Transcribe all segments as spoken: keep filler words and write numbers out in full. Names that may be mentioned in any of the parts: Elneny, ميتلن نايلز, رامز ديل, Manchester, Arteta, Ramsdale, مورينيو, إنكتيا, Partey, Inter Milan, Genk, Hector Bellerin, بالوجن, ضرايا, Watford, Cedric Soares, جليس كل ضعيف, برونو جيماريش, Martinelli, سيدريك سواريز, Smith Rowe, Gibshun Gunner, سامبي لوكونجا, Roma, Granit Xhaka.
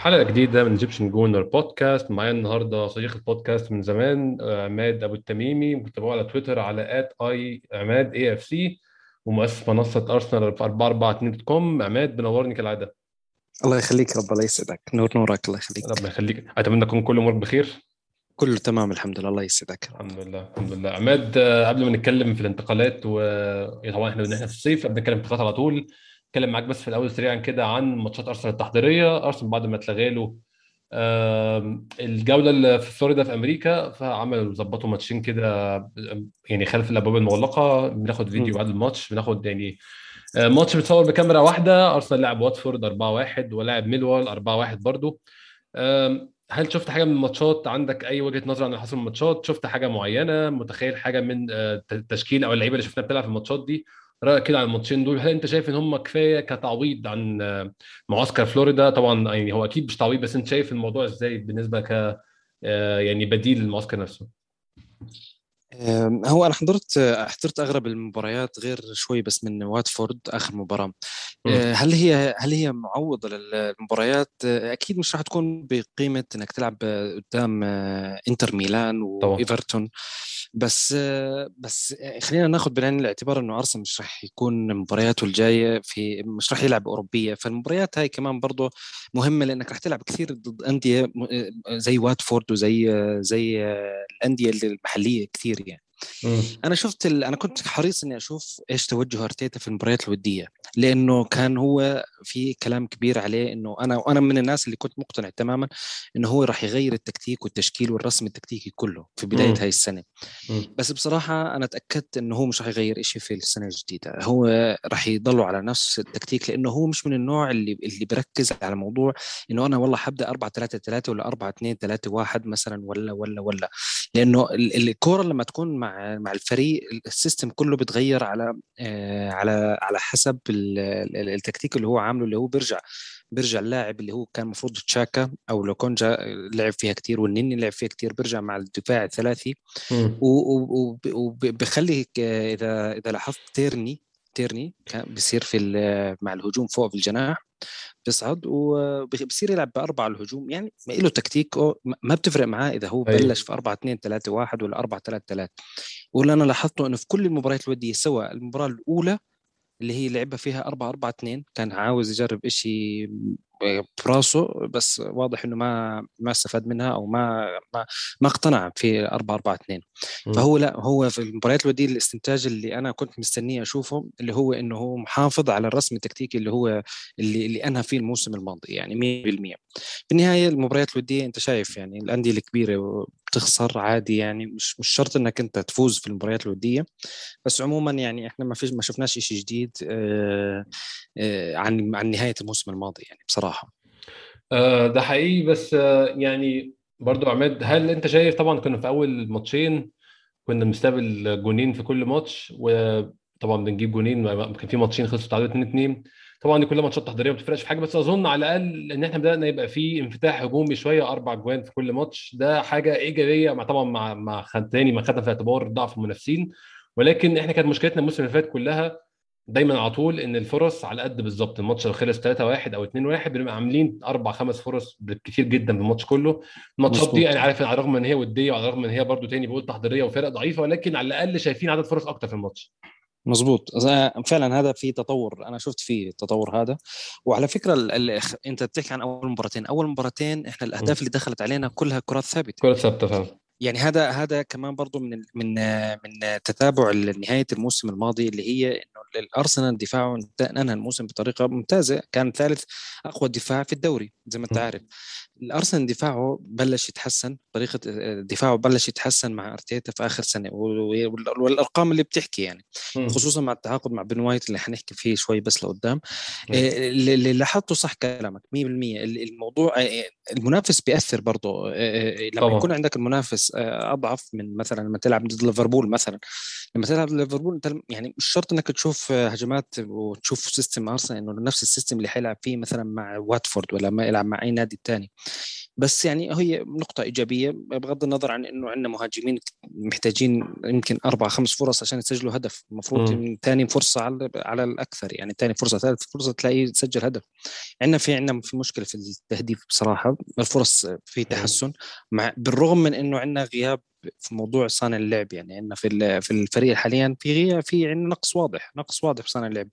حلقة جديدة من جيبشن جونر بودكاست. معايا النهاردة صديق البودكاست من زمان عماد أبو التميمي، متابعه على تويتر على آت آي عماد اي اف سي، ومؤسس منصة أرسنال أربعة أربعة اتنين دوت كوم. عماد بنورني كالعادة. الله يخليك، رب الله يسعدك. نور نورك، الله يخليك. ربنا يخليك، أتمنى أكون كل أمورك بخير. كله تمام الحمد لله، الله يسعدك. الحمد لله الحمد لله. عماد، قبل ما نتكلم في الانتقالات، وطبعا احنا احنا في الصيف قبل نتكلم انتقالات على طول، نتكلم معاك بس في الاول سريعا كده عن ماتشات ارسنال التحضيريه. ارسنال بعد ما اتلغى له الجوله اللي في فلوريدا في امريكا، فعملوا ظبطوا ماتشين كده يعني خلف الابواب المغلقه. بناخد فيديو بعد الماتش، بناخد يعني ماتش متصور بكاميرا واحده. ارسنال لعب واتفورد أربعة واحد ولعب ميلوال أربعة واحد برضو. هل شفت حاجه من الماتشات؟ عندك اي وجهه نظر عن اللي حصل في الماتشات؟ شفت حاجه معينه؟ متخيل حاجه من التشكيل او اللعيبه اللي شفناها بتلعب في الماتشات دي؟ رايك كده على الماتشين دول؟ هل انت شايف ان هم كفايه كتعويض عن معسكر فلوريدا؟ طبعا يعني هو اكيد مش تعويض، بس انت شايف الموضوع ازاي بالنسبه ك يعني بديل للمعسكر نفسه؟ هو انا حضرت حضرت اغلب المباريات غير شوي بس من واتفورد اخر مباراه. هل هي هل هي معوضه للمباريات؟ اكيد مش راح تكون بقيمه انك تلعب قدام انتر ميلان وايفرتون، بس بس خلينا ناخد بعين الاعتبار انه ارسنال مش راح يكون مبارياته الجايه في مش راح يلعب اوروبيه، فالمباريات هاي كمان برضو مهمه لانك راح تلعب كثير ضد انديه زي واتفورد وزي زي الانديه المحليه كثير. يعني انا شفت ال... انا كنت حريص اني اشوف ايش توجه ارتيتا في المباريات الوديه، لانه كان هو في كلام كبير عليه انه انا وانا من الناس اللي كنت مقتنع تماما انه هو راح يغير التكتيك والتشكيل والرسم التكتيكي كله في بدايه هاي السنه. بس بصراحه انا تاكدت انه هو مش راح يغير شيء في السنه الجديده، هو راح يضل على نفس التكتيك، لانه هو مش من النوع اللي اللي بيركز على موضوع انه انا والله حبدا أربعة ثلاثة ثلاثة ولا أربعة اثنين ثلاثة واحد مثلا ولا ولا ولا لانه الكوره لما تكون مع مع الفريق السيستم كله بتغير على على على حسب التكتيك اللي هو عامله، اللي هو برجع برجع اللاعب اللي هو كان مفروض تشاكا أو لوكونجا لعب فيها كتير والنيني لعب فيها كتير، برجع مع الدفاع الثلاثي وبخلي إذا إذا لاحظت تيرني تيرني بيصير في مع الهجوم فوق في الجناح بيصعد وبيصير يلعب بأربعة الهجوم، يعني له تكتيكه ما بتفرق معاه إذا هو بلش في أربعة اثنين ثلاثة واحد ولا أربعة ثلاثة ثلاثة. واللي أنا لاحظته إنه في كل المباريات الودية سواء المباراة الأولى اللي هي لعبها فيها أربعة أربعة اثنين كان عاوز يجرب إشي براسه، بس واضح إنه ما ما استفاد منها أو ما ما ما اقتنع في أربعة أربعة اثنين. فهو لا، هو في المباريات الودية الاستنتاج اللي أنا كنت مستنيه أشوفه اللي هو إنه هو محافظ على الرسم التكتيكي اللي هو اللي اللي أنهى فيه الموسم الماضي، يعني مية بالمية. بالنهاية المباريات الودية أنت شايف يعني الأندية الكبيرة تخسر عادي، يعني مش مش شرط انك انت تفوز في المباريات الوديه. بس عموما يعني احنا ما فيش ما شفناش شيء جديد آآ آآ عن عن نهايه الموسم الماضي يعني بصراحه. ده حقيقي. بس يعني برضو عماد، هل انت شايف طبعا كنا في اول ماتشين كنا مستقبل جونين في كل ماتش، وطبعا بنجيب جونين، كان في ماتشين خلصوا تعادل اتنين اتنين. طبعا دي كلها ماتشات تحضيريه ما بتفرقش في حاجه، بس اظن على الاقل ان احنا بدانا يبقى في انفتاح هجومي شويه، اربع جوان في كل ماتش، ده حاجه ايجابيه مع طبعا مع مع خانتاني ما خدنا في اعتبار ضعف المنافسين. ولكن احنا كانت مشكلتنا الموسم اللي فات كلها دايما على طول ان الفرص على قد بالظبط. الماتش لو خلص ثلاثة واحد او اتنين واحد بنبقى عاملين اربع خمس فرص بالكثير جدا بالماتش كله. الماتشات دي انا عارف على الرغم ان هي وديه وعلى الرغم ان هي برضو تاني بقول تحضيريه وفرق ضعيفه، ولكن على الاقل شايفين عدد فرص اكتر في الماتش. مظبوط فعلا، هذا في تطور، انا شفت فيه تطور هذا. وعلى فكره ال ال انت بتحكي عن اول مباراتين، اول مباراتين احنا الاهداف اللي دخلت علينا كلها كرات ثابته كرات ثابته فعلا. يعني هذا هذا كمان برضو من من من تتابع لنهايه الموسم الماضي اللي هي انه الارسنال دفاعه انهى الموسم بطريقه ممتازه، كان ثالث اقوى دفاع في الدوري زي ما انت عارف. الارسنال دفاعه بلش يتحسن، طريقه دفاعه بلش يتحسن مع ارتيتا في اخر سنه، والارقام اللي بتحكي يعني خصوصا مع التعاقد مع بن وايت اللي حنحكي فيه شوي بس لقدام. اللي لاحظته صح كلامك مية بالمية، الموضوع المنافس بيأثر برضه. لما يكون عندك المنافس اضعف من مثلا لما تلعب ضد ليفربول، مثلا لما تلعب ليفربول انت يعني مش شرط انك تشوف هجمات وتشوف سيستم ارسنال انه نفس السيستم اللي حيلعب فيه مثلا مع واتفورد ولا ما يلعب مع اي نادي تاني. بس يعني هي نقطة إيجابية بغض النظر عن إنه عندنا مهاجمين محتاجين يمكن أربع خمس فرص عشان يسجلوا هدف. المفروض إن تاني فرصة على على الأكثر يعني تاني فرصة ثالث فرصة تلاقي تسجل هدف. عندنا في عندنا في مشكلة في التهديف بصراحة، الفرص في تحسن مع بالرغم من إنه عندنا غياب في موضوع صانع اللعب. يعني عندنا في في الفريق حاليا في غياب، في عندنا نقص واضح نقص واضح في صانع اللعب.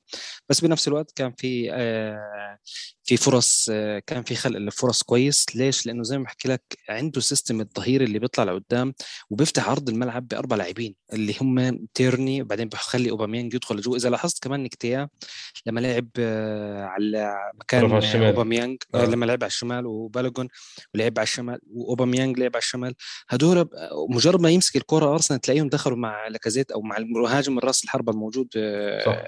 بس بنفس الوقت كان في آه في فرص آه كان في خلق الفرص كويس. ليش؟ لانه زي ما حكي لك عنده سيستم الظهير اللي بيطلع لقدام وبيفتح عرض الملعب باربع لاعبين اللي هم تيرني، بعدين بخلي اوباميانج يدخل لجوه. اذا لاحظت كمان نكتيا لما لعب آه على مكان اوباميانج آه. لما لعب على الشمال وبالغون ولعب على الشمال واوباميانج لعب على الشمال، هدول مجرد ما يمسك الكرة أرسنال تلاقيهم دخلوا مع لاكازيت أو مع المهاجم الرأس الحربة الموجود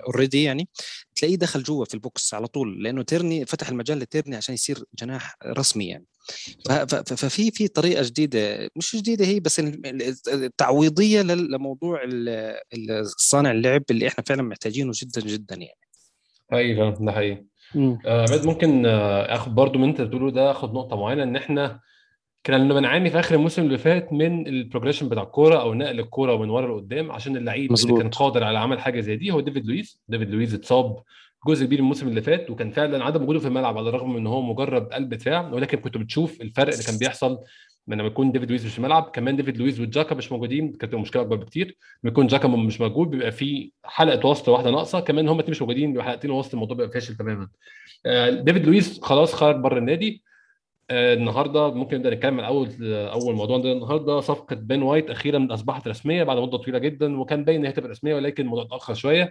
already، يعني تلاقيه دخل جوا في البوكس على طول، لأنه تيرني فتح المجال لتيرني عشان يصير جناح رسمي. يعني ففي في طريقة جديدة، مش جديدة هي بس التعويضية لموضوع الصانع اللعب اللي إحنا فعلا محتاجينه جدا جدا. يعني حقيقة ده حقيقة. عماد ممكن أخذ برضو من أنت بتقوله ده، أخذ نقطة معينة إن إحنا كنا لما بنعاني في اخر الموسم اللي فات من البروجريشن بتاع الكوره او نقل الكوره من ورا لقدام، عشان اللعيب اللي كان قادر على عمل حاجه زي دي هو ديفيد لويز. ديفيد لويز اتصاب جزء كبير الموسم اللي فات وكان فعلا عدم وجوده في الملعب على الرغم من ان هو مجرد قلب دفاع، ولكن كنت بتشوف الفرق اللي كان بيحصل لما يكون ديفيد لويز مش في الملعب. كمان ديفيد لويز وجاكا مش موجودين كانت المشكله اكبر بكتير. لما يكون جاكا مش موجود بيبقى في حلقه وسط واحده ناقصه، كمان هم مش موجودين بيبقى حلقتين وسط، الموضوع بيبقى فاشل تماما. ديفيد لويز خلاص خرج بره النادي. النهارده ممكن نبدا نتكلم عن اول اول موضوع ده النهارده، صفقه بين وايت اخيرا اصبحت رسميه بعد مده طويله جدا، وكان باين انها هتبقى رسميه ولكن الموضوع اتاخر شويه.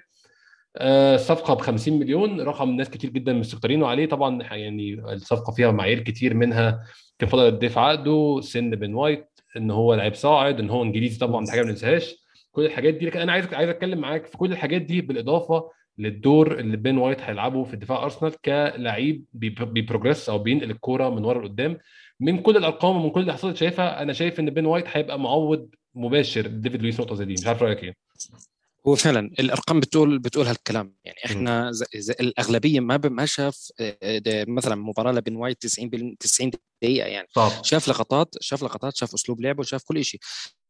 الصفقه ب خمسين مليون، رقم ناس كتير جدا مستكترينه عليه طبعا. يعني الصفقه فيها معايير كتير، منها كان فاضل قد ايه في عقده، سن بين وايت، ان هو لاعب صاعد، ان هو انجليزي طبعا، دي حاجه ما ننساهاش، كل الحاجات دي. لكن انا عايز عايز اتكلم معاك في كل الحاجات دي بالاضافه للدور اللي بين وايت هيلعبه في دفاع ارسنال كلاعب بيبروجريس او بينقل الكوره من ورا لقدام. من كل الارقام ومن كل اللي حصلت شايفها، انا شايف ان بين وايت هيبقى معوض مباشر ديفيد لويس. نقطه زي دي مش عارف رايك ايه. هو فعلا الارقام بتقول بتقول هالكلام. يعني احنا زي زي الاغلبيه ما ما شاف مثلا مباراه لبين وايت تسعين تسعين دقيقه، يعني طب. شاف لقطات شاف لقطات شاف اسلوب لعبه وشاف كل شيء.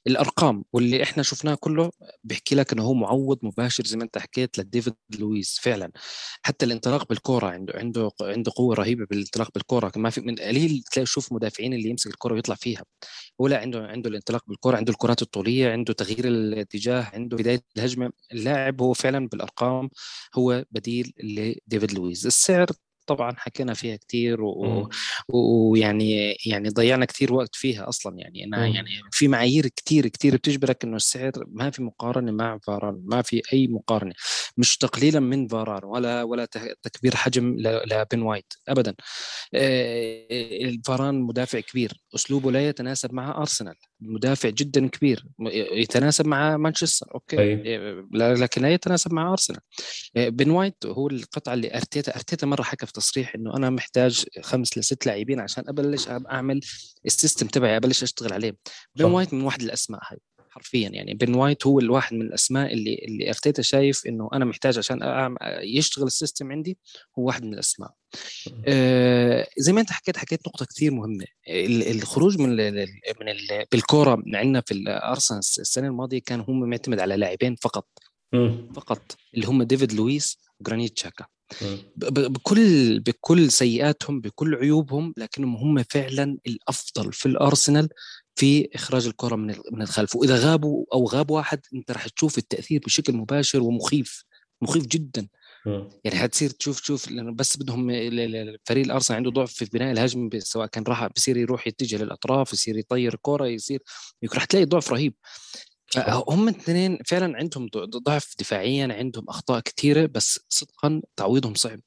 الارقام واللي احنا شفناه كله بيحكي لك انه هو معوض مباشر زي ما انت حكيت لديفيد لويز. فعلا حتى الانطلاق بالكره عنده عنده عنده قوه رهيبه بالانطلاق بالكره. ما في من قليل تلاقي شوف مدافعين اللي يمسك الكره ويطلع فيها، ولا عنده عنده الانطلاق بالكره، عنده الكرات الطوليه، عنده تغيير الاتجاه، عنده بدايه الهجمه. اللاعب هو فعلا بالارقام هو بديل لديفيد لويز. السعر طبعا حكينا فيها كتير ويعني و... يعني ضيعنا كتير وقت فيها اصلا. يعني انا مم. يعني في معايير كتير كتير بتجبرك انه السعر ما في مقارنه مع فاران، ما في اي مقارنه، مش تقليلا من فاران ولا ولا تكبير حجم لبن وايت ابدا. فاران مدافع كبير، اسلوبه لا يتناسب مع ارسنال، مدافع جدا كبير يتناسب مع مانشستر اوكي أي. لكن لا يتناسب مع ارسنال. بن وايت هو القطعه اللي ارتيتا ارتيتا مره حكى في تصريح انه انا محتاج خمس لست لاعبين عشان ابلش اعمل السيستم تبعي، ابلش اشتغل عليه. بن وايت من واحد الاسماء هاي حرفيا. يعني بن وايت هو الواحد من الاسماء اللي اللي ارتيتا شايف انه انا محتاج عشان يشتغل السيستم عندي، هو واحد من الاسماء. آه زي ما انت حكيت حكيت نقطه كثير مهمه، الخروج من ال من ال بالكوره عندنا في الارسنال السنه الماضيه كان هم معتمد على لاعبين فقط م. فقط اللي هم ديفيد لويس وغرانيت تشاكا بكل بكل سيئاتهم بكل عيوبهم، لكنهم هم فعلا الافضل في الارسنال في إخراج الكرة من من الخلف. وإذا غابوا أو غاب واحد أنت راح تشوف التأثير بشكل مباشر ومخيف مخيف جدا. يعني هتصير تشوف تشوف لأنه بس بدهم الفريق الأرسنال عنده ضعف في بناء الهجم، سواء كان راح بصير يروح يتجه للأطراف، يصير يطير كرة، يصير راح تلاقي ضعف رهيب. هم الاثنين فعلا عندهم ضعف دفاعيا، عندهم أخطاء كثيرة، بس صدقا تعويضهم صعب،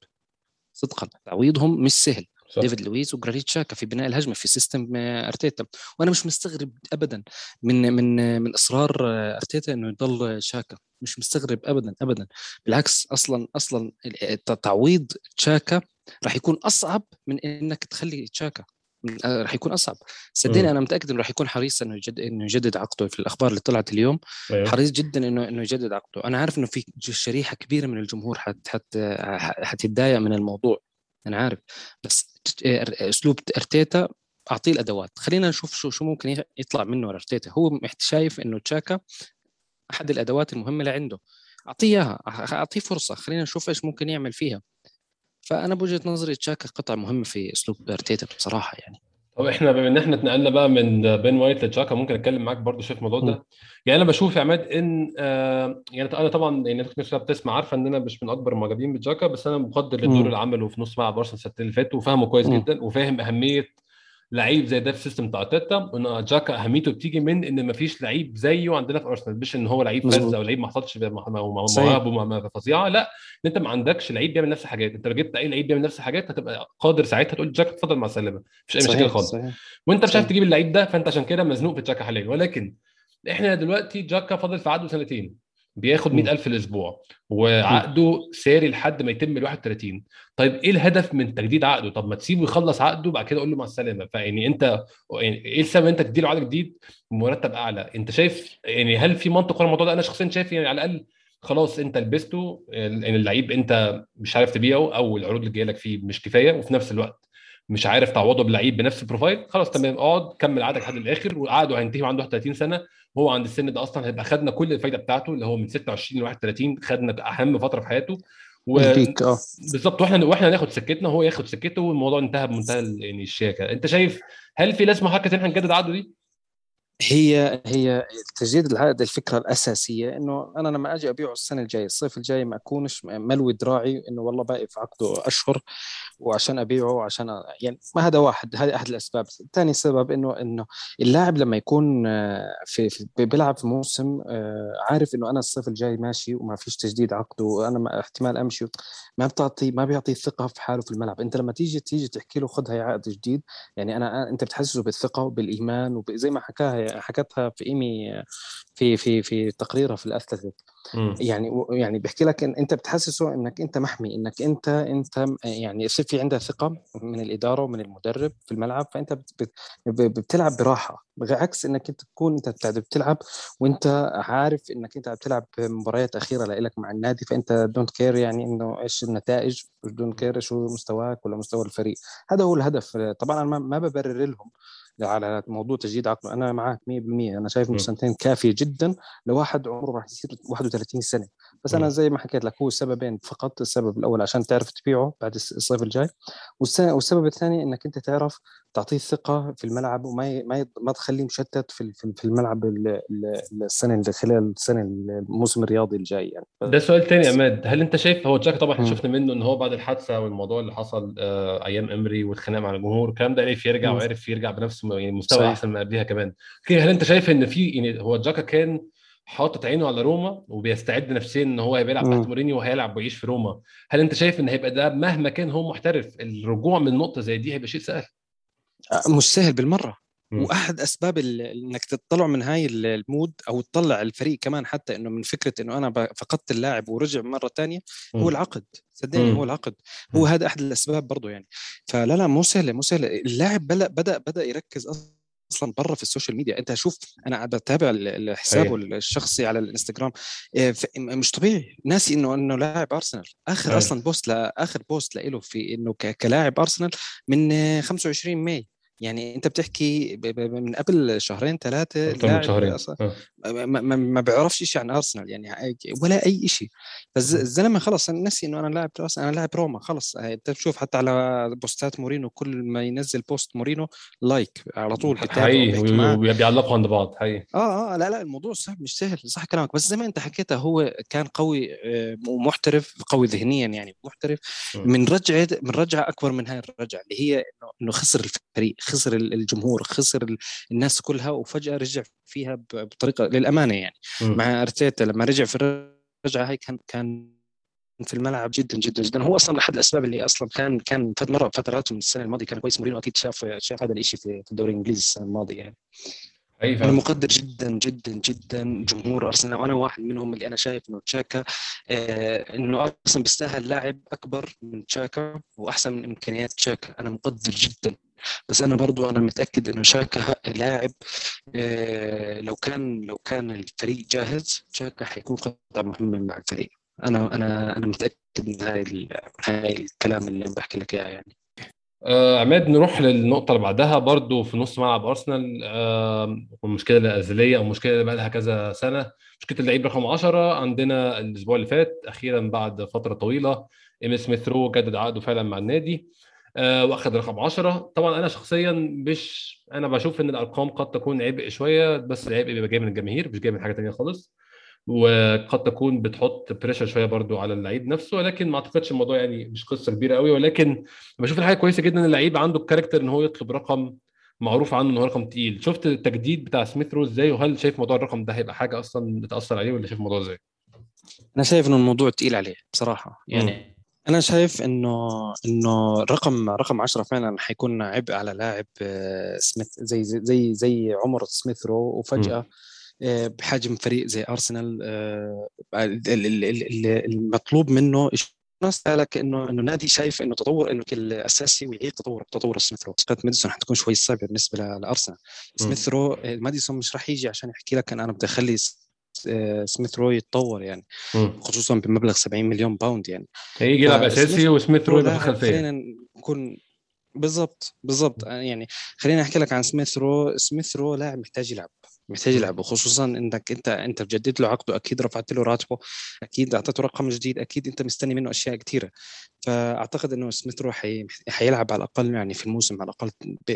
صدقا تعويضهم مش سهل. ديفيد لويس وغرانيت تشاكا في بناء الهجمه في سيستم ارتيتا. وانا مش مستغرب ابدا من من من اصرار ارتيتا انه يضل شاكا، مش مستغرب ابدا ابدا. بالعكس اصلا اصلا تعويض تشاكا راح يكون اصعب من انك تخلي تشاكا، راح يكون اصعب صدقني. انا متاكد انه راح يكون حريص انه يجدد انه يجدد عقده. في الاخبار اللي طلعت اليوم أيوه. حريص جدا انه انه يجدد عقده. انا عارف انه في شريحه كبيره من الجمهور حتى حتتضايق من الموضوع، انا عارف، بس اسلوب ارتيتا اعطيه الادوات. خلينا نشوف شو شو ممكن يطلع منه أرتيتا. هو شايف انه تشاكا احد الادوات المهمه اللي عنده، اعطيها اعطيه فرصه، خلينا نشوف ايش ممكن يعمل فيها. فانا بوجهه نظري تشاكا قطعه مهمه في اسلوب أرتيتا بصراحه يعني. طب احنا بما ان احنا اتنقلنا بقى من بين وايت لتشاكا، ممكن اتكلم معاك برضو شايف الموضوع ده. يعني انا بشوف يا عماد ان آه يعني انا طبعا يعني الناس بتسمع عارفه ان انا مش من اكبر المعجبين بتشاكا، بس انا مقدر للدور اللي عمله في نص ملعب ارسنال السنه اللي فاتت وفاهمه كويس م. جدا، وفاهم اهميه لعيب زي ده في سيستم بتاع تاتا. ان تشاكا اهميته بتيجي من ان مفيش لعيب زيه عندنا في ارسنال، مش ان هو لعيب فاز او لعيب ما حصلش مواهبه فظيعه، لا انت ما عندكش لعيب بيعمل نفس الحاجات. انت لو جبت اي لعيب بيعمل نفس الحاجات هتبقى قادر ساعتها تقول تشاكا اتفضل مع السلامه، مفيش اي مشكله خالص. وانت مش عارف تجيب اللعيب ده، فانت عشان كده مزنوق في تشاكا حاليا. ولكن احنا دلوقتي تشاكا فاضل في عقده سنتين، بياخد مئة ألف الاسبوع وعقده ساري لحد ما يتم الواحد وثلاثين. طيب ايه الهدف من تجديد عقده؟ طب ما تسيبه يخلص عقده بعد كده اقول له مع السلامه. فيعني انت يعني ايه السبب انت تديله عقد جديد مرتب اعلى؟ انت شايف يعني هل في منطق ولا الموضوع ده؟ انا شخصيا شايف يعني على الاقل خلاص انت لبسته، يعني اللعيب انت مش عارف تبيعه او العروض اللي جايه لك فيه مش كفايه، وفي نفس الوقت مش عارف تعوضه بلعيب بنفس البروفايل. خلاص تمام، اقعد كمل عقدك لحد الاخر، وقعده هينتهي وعنده واحد وثلاثين سنه، هو عند السن ده اصلا هيبقى خدنا كل الفايده بتاعته اللي هو من ستة وعشرين ل واحد وثلاثين، خدنا اهم فتره في حياته و... بالظبط. واحنا واحنا ناخد سكتنا، هو ياخد سكته، والموضوع انتهى بمنتهى يعني الشياكه. انت شايف هل في لازمه حركه ان احنا نجدد عقده دي؟ هي هي تجديد العقد الفكره الاساسيه، انه انا لما اجي ابيعه السنه الجايه الصيف الجاي ما اكونش ملوي دراعي انه والله باقي في عقده اشهر وعشان ابيعه عشان يعني ما هذا واحد، هذا احد الاسباب. ثاني سبب انه انه اللاعب لما يكون في, في بيلعب في موسم عارف انه انا الصيف الجاي ماشي وما فيش تجديد عقده وانا احتمال امشي، ما بتعطي ما بيعطي ثقه في حاله في الملعب. انت لما تيجي تيجي تحكي له خذ هي عقد جديد، يعني انا انت بتحسسه بالثقه وبالايمان، وزي ما حكاها حكتها في إيمي في في في تقريرها في الأثليتيك، يعني يعني بيحكي لك إن أنت بتحسسه إنك أنت محمي، إنك أنت أنت يعني يصير في عندها ثقة من الإدارة ومن المدرب في الملعب، فأنت بت بتلعب براحة، عكس إنك أنت تكون أنت بتلعب وأنت عارف إنك أنت بتلعب مباريات أخيرة لإلك مع النادي، فأنت don't care يعني إنه إيش النتائج، don't care شو مستواك ولا مستوى الفريق. هذا هو الهدف. طبعا أنا ما ببرر لهم على موضوع تجديد عقده، انا معاك مية بالمية. انا شايف انه سنتين كافيه جدا لواحد عمره راح يصير واحد وثلاثين سنه، بس انا زي ما حكيت لك هو سببين فقط. السبب الاول عشان تعرف تبيعه بعد الصيف الجاي، والسبب الثاني انك انت تعرف تعطيه ثقه في الملعب وما ما ما تخليه مشتت في في الملعب السنه خلال السنه الموسم الرياضي الجاي يعني. ده سؤال تاني يا عماد، هل انت شايف هو تشاكا طبعا احنا شفنا منه ان هو بعد الحادثه والموضوع اللي حصل آه ايام امري والخناق مع الجمهور الكلام ده، عرف يرجع وعرف يرجع بنفس يعني مستوى احسن من قبلها كمان. هل انت شايف ان في يعني هو تشاكا كان حاطط عينه على روما وبيستعد نفسيا ان هو هيلعب تحت مورينيو وهيلعب ويعيش في روما؟ هل انت شايف ان هيبقى ده مهما كان هو محترف الرجوع من نقطه زي دي هيبقى شيء سهل؟ مش سهل بالمره. مم. واحد اسباب انك تطلع من هاي المود او تطلع الفريق كمان حتى انه من فكره انه انا فقدت اللاعب ورجع مره تانية مم. هو العقد، صدقني هو العقد، هو هذا احد الاسباب برضو يعني. فلا لا مو سهله مو سهله. اللاعب بدا بدا بدا يركز اصلا اصلا بره في السوشيال ميديا. انت شوف انا بتابع الحساب الشخصي على الانستغرام، مش طبيعي ناسي انه انه لاعب ارسنال. اخر أيه. اصلا بوست لاخر بوست له في انه كلاعب ارسنال من خمسة وعشرين ماي، يعني انت بتحكي من قبل شهرين ثلاثه لاعب ما, ما بيعرفش شيء عن ارسنال يعني ولا اي شيء. فالزلمه خلص نسي انه انا لاعب ارسنال، انا لاعب روما خلص. انت بتشوف حتى على بوستات مورينو كل ما ينزل بوست مورينو لايك على طول حقيقي وبيعلقوا عند بعض حقيقي. اه اه لا لا الموضوع صعب مش سهل، صح كلامك. بس زي ما انت حكيتها هو كان قوي ومحترف، قوي ذهنيا يعني محترف. من رجعه من رجعه اكبر من هاي الرجعه اللي هي انه خسر الفريق، خسر الجمهور، خسر الناس كلها، وفجأة رجع فيها بطريقة للأمانة يعني م. مع أرتيتا لما رجع في الرجعة هاي كان كان في الملعب جدا جدا جدا. هو أصلا أحد الأسباب اللي أصلا كان كان مرة فترات من السنة الماضية كان كويس. مورينو أكيد شاف شاف هذا الإشي في الدوري الإنجليزي السنة الماضية يعني. أنا مقدر جدا جدا جدا جمهور أرسنال، وأنا واحد منهم اللي أنا شايف إنه تشاكا آه إنه أصلا بيستاهل لاعب أكبر من تشاكا وأحسن من إمكانيات تشاكا. أنا مقدر جدا، بس أنا برضو أنا متأكد إنه تشاكا لاعب آه لو كان لو كان الفريق جاهز تشاكا حيكون قطعة مهمة مع الفريق. أنا أنا أنا متأكد من هاي هاي الكلام اللي بحكي لك إياه يعني. آه عماد نروح للنقطة اللي بعدها برضو في نص ملعب أرسنال. آه المشكلة الأزلية أو مشكلة اللي بقالها كذا سنة، مشكلة اللعيب رقم عشرة. عندنا الأسبوع اللي فات أخيرا بعد فترة طويلة إم سميث رو جدد عقده فعلا مع النادي آه وأخذ رقم عشرة. طبعا أنا شخصيا مش أنا بشوف إن الأرقام قد تكون عبء شوية، بس العبء بيبقى جاي من الجماهير مش جاي من حاجة تانية خالص، وقد تكون بتحط بريشر شويه برضو على اللعيب نفسه، ولكن ما اعتقدش الموضوع يعني مش قصه كبيره قوي. ولكن بشوف الحاجه كويسه جدا اللعيب عنده الكاركتر ان هو يطلب رقم معروف عنه ان هو رقم تقيل. شفت التجديد بتاع سميث رو ازاي، وهل شايف موضوع الرقم ده هيبقى حاجه اصلا بتاثر عليه، ولا شايف الموضوع ازاي؟ انا شايف انه الموضوع تقيل عليه بصراحه، يعني م. انا شايف انه انه رقم رقم عشرة فعلا هيكون عبء على لاعب سميث زي زي زي, زي عمر سميث رو، وفجاه م. بحجم فريق زي أرسنال المطلوب منه الناس قالك إنه إنه نادي شايف إنه تطور إنه الأساسي ويعيد تطور تطور سميث رو. صفقة ماديسون حتكون شوي صعبة بالنسبة لأرسنال. سميث رو ماديسون مش راح يجي عشان يحكي لك أنا بتخلي سميث رو يتطور يعني م. خصوصا بمبلغ سبعين مليون باوند يعني هيجي يلعب أساسي وسميث رو يبقى خلفية. خلينا نكون بالضبط بالضبط يعني خلينا أحكي لك عن سميث رو. سميث رو لاعب محتاج يلعب محتاج يلعب، وخصوصا انك انت انت جددت له عقده، اكيد رفعت له راتبه، اكيد اعطيته رقم جديد، اكيد انت مستني منه اشياء كثيره. فاعتقد انه سميث رو حيلعب على الاقل يعني في الموسم على الاقل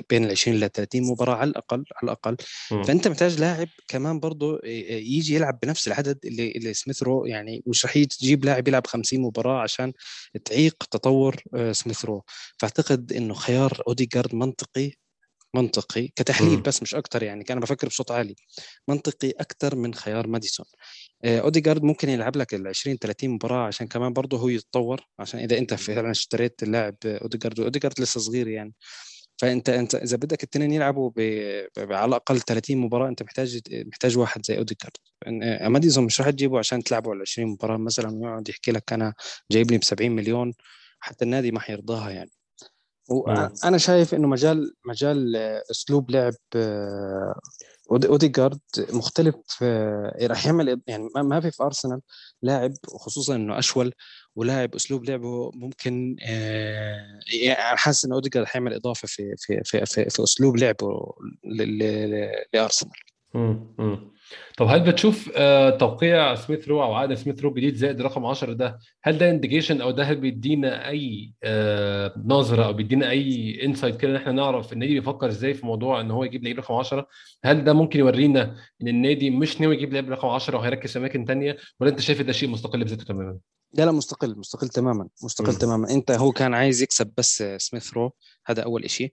بين عشرين إلى ثلاثين مباراة على الاقل على الاقل م. فانت محتاج لاعب كمان برضه يجي يلعب بنفس العدد اللي, اللي سميث رو، يعني مش رح تجيب لاعب يلعب خمسين مباراة عشان تعيق تطور سميث رو. فاعتقد انه خيار اوديجارد منطقي منطقي كتحليل م. بس مش أكتر، يعني كان بفكر بصوت عالي، منطقي أكتر من خيار ماديسون. أوديجارد ممكن يلعب لك العشرين ثلاثين مباراة عشان كمان برضه هو يتطور، عشان إذا أنت فعلا اشتريت اللاعب أوديجارد، وأوديجارد لسه صغير يعني، فأنت أنت إذا بدك التنين يلعبوا على الأقل ثلاثين مباراة أنت محتاج محتاج واحد زي أوديجارد. ماديسون مش راح تجيبه عشان تلعبوا على عشرين مباراة مثلا، يقعد يحكي لك أنا جايبني بسبعين مليون، حتى النادي ما حيرضاها يعني. وأنا شايف إنه مجال مجال أسلوب لعب أوديجارد مختلف، راح يعمل يعني ما في في أرسنال لاعب، وخصوصا إنه أشول ولاعب أسلوب لعبه ممكن يعني حاسس إن أوديجارد حيعمل إضافة في في في في, في أسلوب لعبه لأرسنال. امم طب هل بتشوف توقيع سميث رو او عقد سميث رو جديد زائد رقم عشرة ده، هل ده انديكيشن او ده هل بيدينا اي نظره او بيدينا اي انسايت كده ان احنا نعرف النادي بيفكر ازاي في موضوع ان هو يجيب لعيب رقم عشرة؟ هل ده ممكن يورينا ان النادي مش ناوي يجيب لعيب رقم عشرة وهيركز في اماكن تانية، ولا انت شايف ده شيء مستقل بذاته تماما؟ لا لا مستقل مستقل تماما مستقل م. تماما. انت هو كان عايز يكسب بس سميث رو، هذا اول شيء.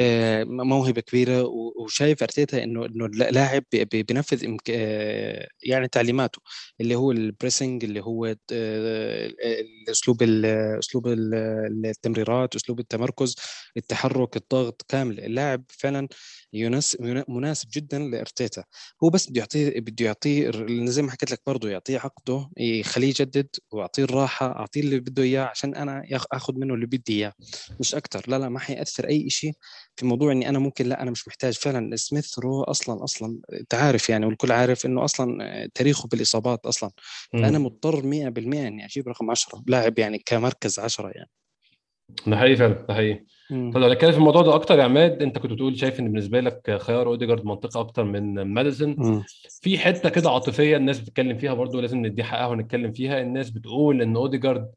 آه موهبه كبيره، وشايف ارتيتا انه انه لاعب بينفذ امك... آه يعني تعليماته اللي هو البريسنج، اللي هو آه الاسلوب الاسلوب التمريرات، اسلوب التمركز، التحرك، الضغط كامل. اللاعب فعلا يناسب مناسب جدا لارتيتا، هو بس بده يعطيه بده يعطيه زي ما حكيت لك برضه، يعطيه عقده يخليه يجدد واعطيه الراحه، اعطيه اللي بده اياه عشان انا اخذ منه اللي بدي اياه مش اكتر. لا لا ما يأثر أي شيء في موضوع إني أنا ممكن لا أنا مش محتاج فعلا. سميث رو أصلا أصلا تعرف يعني، والكل عارف إنه أصلا تاريخه بالإصابات أصلا، فأنا مضطر مئة بالمئة إني أجيب رقم عشرة لاعب يعني كمركز عشرة يعني. ده حقيقي فعلا ده حقيقي. طب لو كان في الموضوع ده أكتر يا عماد، أنت كنت بتقول شايف إن بالنسبة لك خيار أوديجارد منطقة أكتر من ماديسون. في حتة كده عاطفية الناس بتتكلم فيها برضو، لازم ندي حقها ونتكلم فيها. الناس بتقول إن أوديجارد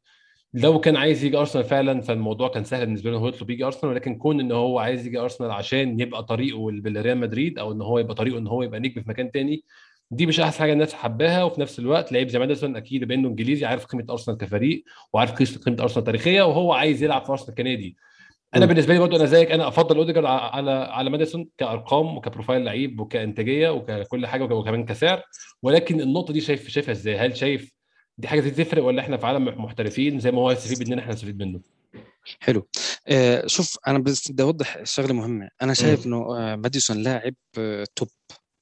لو كان عايز يجي أرسنال فعلا فالموضوع كان سهل بالنسبة له هو يطلب يجي أرسنال، ولكن كون إنه هو عايز يجي أرسنال عشان يبقى طريقه بالريال مدريد، أو إنه هو يبقى طريقه إنه هو يبقى نجم في مكان تاني، دي مش أحسن حاجة الناس حباها. وفي نفس الوقت لعيب زي ماديسون أكيد بأنه إنجليزي عارف قيمة أرسنال كفريق، وعارف قيمة أرسنال تاريخية، وهو عايز يلعب في أرسنال كنادي. أنا بالنسبة لي برضو أنا زيك، أنا أفضل أوديجارد على على ماديسون كأرقام وكبروفايل لعيب وكإنتاجية وككل حاجة وكمان كسعر. ولكن النقطة دي شايف شايفها إزاي؟ هل شايف دي حاجة تفرق، ولا إحنا في عالم محترفين زي ما هو يستفيد مننا إحنا نستفيد منه؟ حلو. آه شوف أنا بس بدي أوضح شغلة مهمة. أنا شايف إنه آه ماديسون لاعب آه توب،